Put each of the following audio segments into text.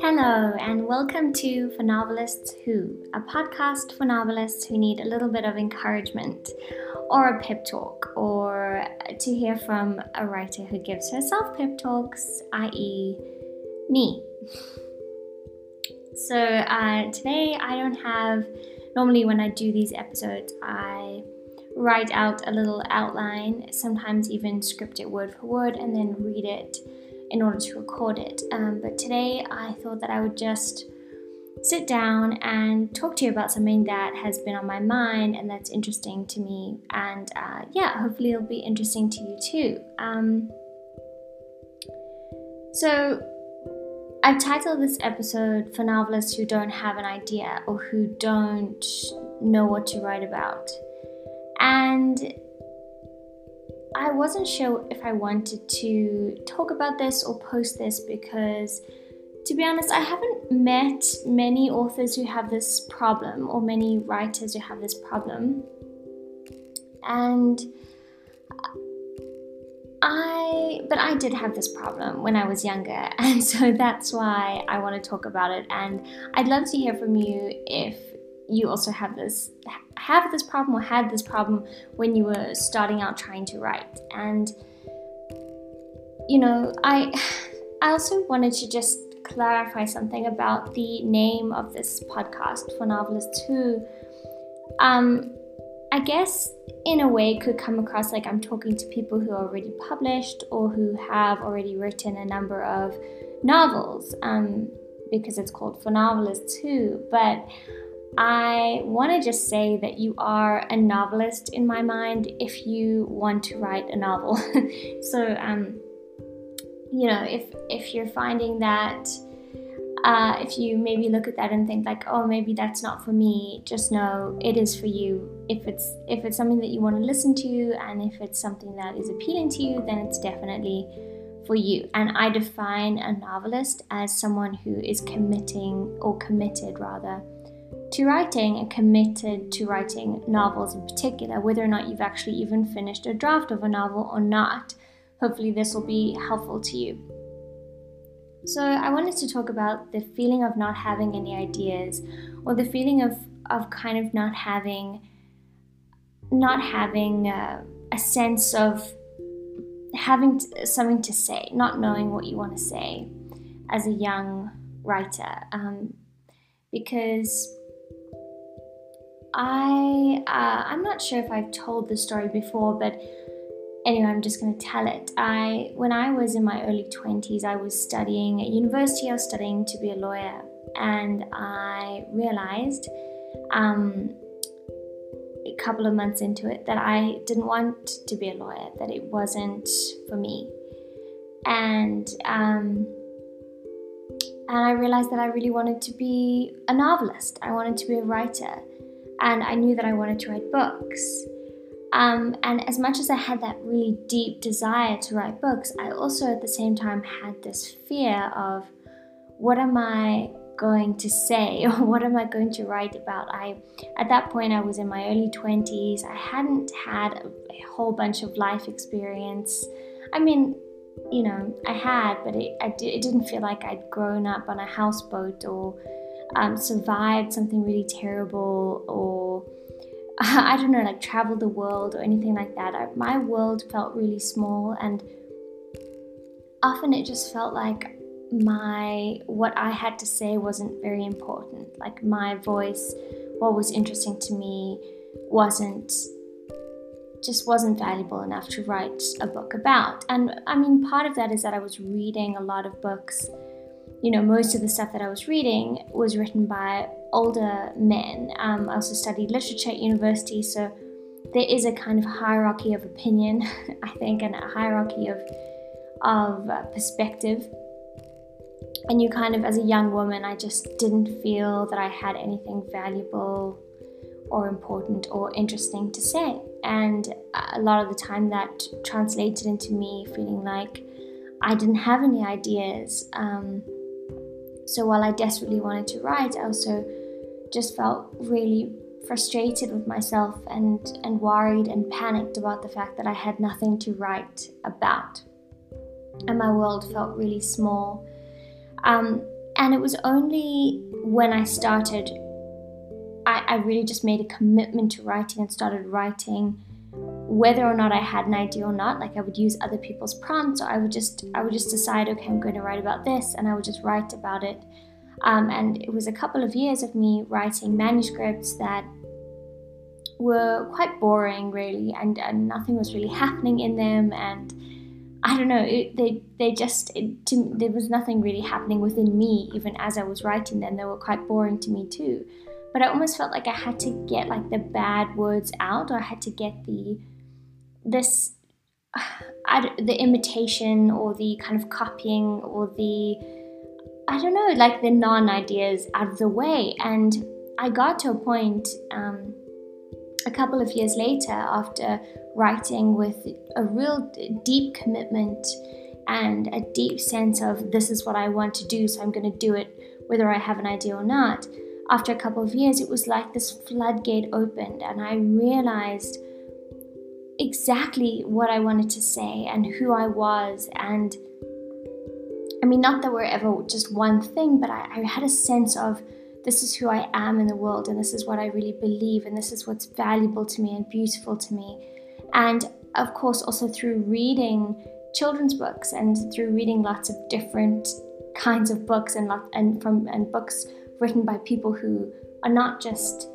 Hello and welcome to For Novelists Who, a podcast for novelists who need a little bit of encouragement or a pep talk, or to hear from a writer who gives herself pep talks, i.e. me. So today I don't have, normally when I do these episodes I write out a little outline, sometimes even script it word for word and then read it in order to record it. But today I thought that I would just sit down and talk to you about something that has been on my mind and that's interesting to me, and hopefully it'll be interesting to you too. So I've titled this episode For Novelists Who Don't Have an Idea or Who Don't Know What to Write About. And I wasn't sure if I wanted to talk about this or post this because, to be honest, I haven't met many authors who have this problem or many writers who have this problem. But I did have this problem when I was younger, and so that's why I want to talk about it. And I'd love to hear from you if you also have this problem or had this problem when you were starting out trying to write. And you know, I also wanted to just clarify something about the name of this podcast, For Novelists Who, I guess in a way could come across like I'm talking to people who are already published or who have already written a number of novels, because it's called For Novelists Who. But I want to just say that you are a novelist in my mind if you want to write a novel. So, you know, if you're finding that, if you maybe look at that and think like, oh, maybe that's not for me, just know it is for you. If it's something that you want to listen to and if it's something that is appealing to you, then it's definitely for you. And I define a novelist as someone who is committed to writing, and committed to writing novels in particular, whether or not you've actually even finished a draft of a novel or not. Hopefully this will be helpful to you. So I wanted to talk about the feeling of not having any ideas, or the feeling of kind of not having a sense of having something to say, not knowing what you want to say as a young writer, because I'm not sure if I've told this story before, but anyway, I'm just going to tell it. When I was in my early 20s, I was studying at university. I was studying to be a lawyer, and I realized a couple of months into it that I didn't want to be a lawyer, that it wasn't for me. And I realized that I really wanted to be a novelist. I wanted to be a writer. And I knew that I wanted to write books. And as much as I had that really deep desire to write books, I also at the same time had this fear of, what am I going to say? Or what am I going to write about? At that point, I was in my early 20s. I hadn't had a whole bunch of life experience. I mean, you know, I had, but it didn't feel like I'd grown up on a houseboat or survived something really terrible, or I don't know, like traveled the world or anything like that. My world felt really small, and often it just felt like what I had to say wasn't very important. Like my voice, what was interesting to me, wasn't valuable enough to write a book about. And I mean, part of that is that I was reading a lot of books. You know, most of the stuff that I was reading was written by older men. I also studied literature at university, so there is a kind of hierarchy of opinion, I think, and a hierarchy of perspective. And you kind of, as a young woman, I just didn't feel that I had anything valuable or important or interesting to say. And a lot of the time that translated into me feeling like I didn't have any ideas. So while I desperately wanted to write, I also just felt really frustrated with myself and worried and panicked about the fact that I had nothing to write about. and my world felt really small. And it was only when I started, I really just made a commitment to writing and started writing, whether or not I had an idea or not. Like, I would use other people's prompts, or I would just decide, okay, I'm going to write about this, and I would just write about it. And it was a couple of years of me writing manuscripts that were quite boring, really, and nothing was really happening in them, and I don't know, there was nothing really happening within me, even as I was writing them. They were quite boring to me too. But I almost felt like I had to get like the bad words out, or I had to get the imitation, or the kind of copying, or the, I don't know, like the non-ideas out of the way. And I got to a point a couple of years later, after writing with a real deep commitment and a deep sense of, this is what I want to do, so I'm going to do it whether I have an idea or not. After a couple of years, it was like this floodgate opened, and I realized exactly what I wanted to say and who I was. And I mean, not that we're ever just one thing, but I had a sense of, this is who I am in the world, and this is what I really believe, and this is what's valuable to me and beautiful to me. And of course, also through reading children's books, and through reading lots of different kinds of books, and books written by people who are not just,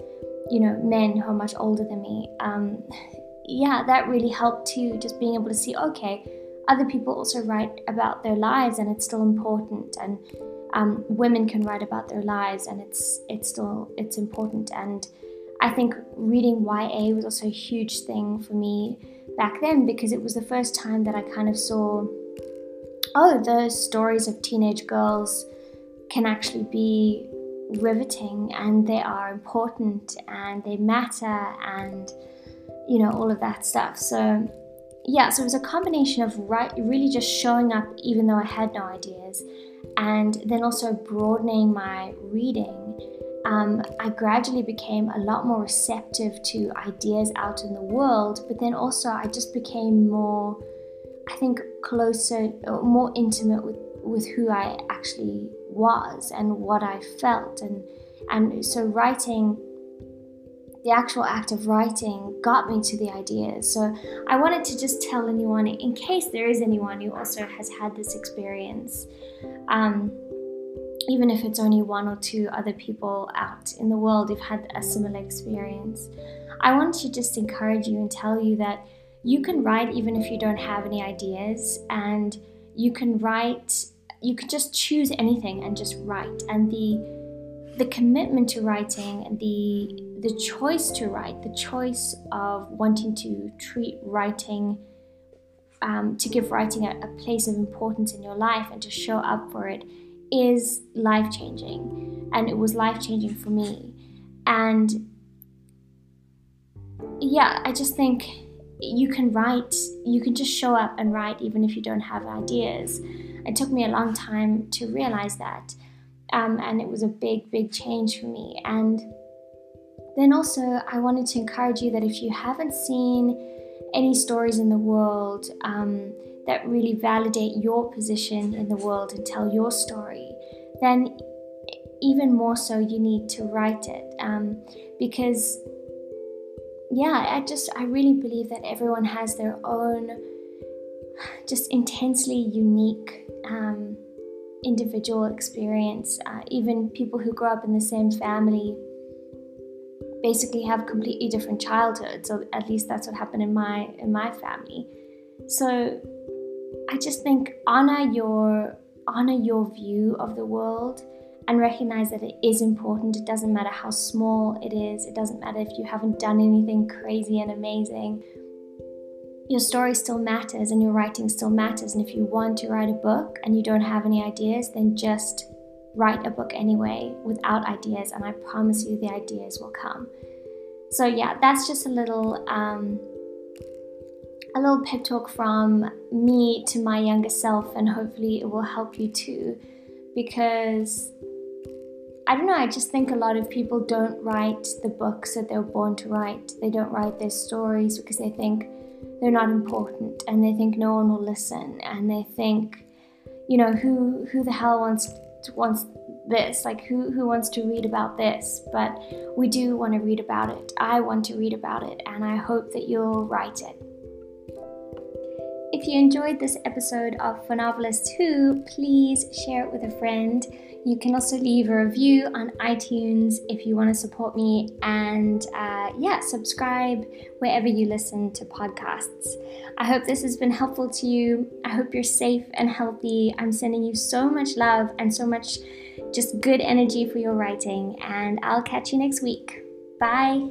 you know, men who are much older than me. That really helped too, just being able to see, okay, other people also write about their lives, and it's still important, and women can write about their lives, and it's still important. And I think reading YA was also a huge thing for me back then, because it was the first time that I kind of saw, oh, those stories of teenage girls can actually be riveting, and they are important, and they matter, and, you know, all of that stuff. So yeah, so it was a combination of really just showing up even though I had no ideas, and then also broadening my reading. I gradually became a lot more receptive to ideas out in the world, but then also I just became more, I think, closer, or more intimate with who I actually was and what I felt. And so writing, the actual act of writing, got me to the ideas. So I wanted to just tell anyone, in case there is anyone who also has had this experience, even if it's only one or two other people out in the world who've had a similar experience, I want to just encourage you and tell you that you can write even if you don't have any ideas, and you can write, you could just choose anything and just write. And the commitment to writing, and the choice to write, the choice of wanting to treat writing, to give writing a place of importance in your life, and to show up for it, is life-changing. And it was life-changing for me. And yeah, I just think you can write, you can just show up and write even if you don't have ideas. It took me a long time to realize that, and it was a big, big change for me. And then also, I wanted to encourage you that if you haven't seen any stories in the world that really validate your position in the world and tell your story, then even more so you need to write it, because I really believe that everyone has their own just intensely unique individual experience. Even people who grow up in the same family basically have completely different childhoods, or at least that's what happened in my family. So I just think honor your view of the world, and recognize that it is important. It doesn't matter how small it is. It doesn't matter if you haven't done anything crazy and amazing. Your story still matters, and your writing still matters. And if you want to write a book and you don't have any ideas, then just write a book anyway without ideas, and I promise you the ideas will come. So yeah, that's just a little pep talk from me to my younger self, and hopefully it will help you too, because I don't know, I just think a lot of people don't write the books that they were born to write. They don't write their stories because they think they're not important, and they think no one will listen, and they think, you know, who the hell wants this? Like, who wants to read about this? But we do want to read about it. I want to read about it, and I hope that you'll write it. If you enjoyed this episode of For Novelists Who, please share it with a friend. You can also leave a review on iTunes if you want to support me, and subscribe wherever you listen to podcasts. I hope this has been helpful to you. I hope you're safe and healthy. I'm sending you so much love and so much just good energy for your writing, and I'll catch you next week. Bye.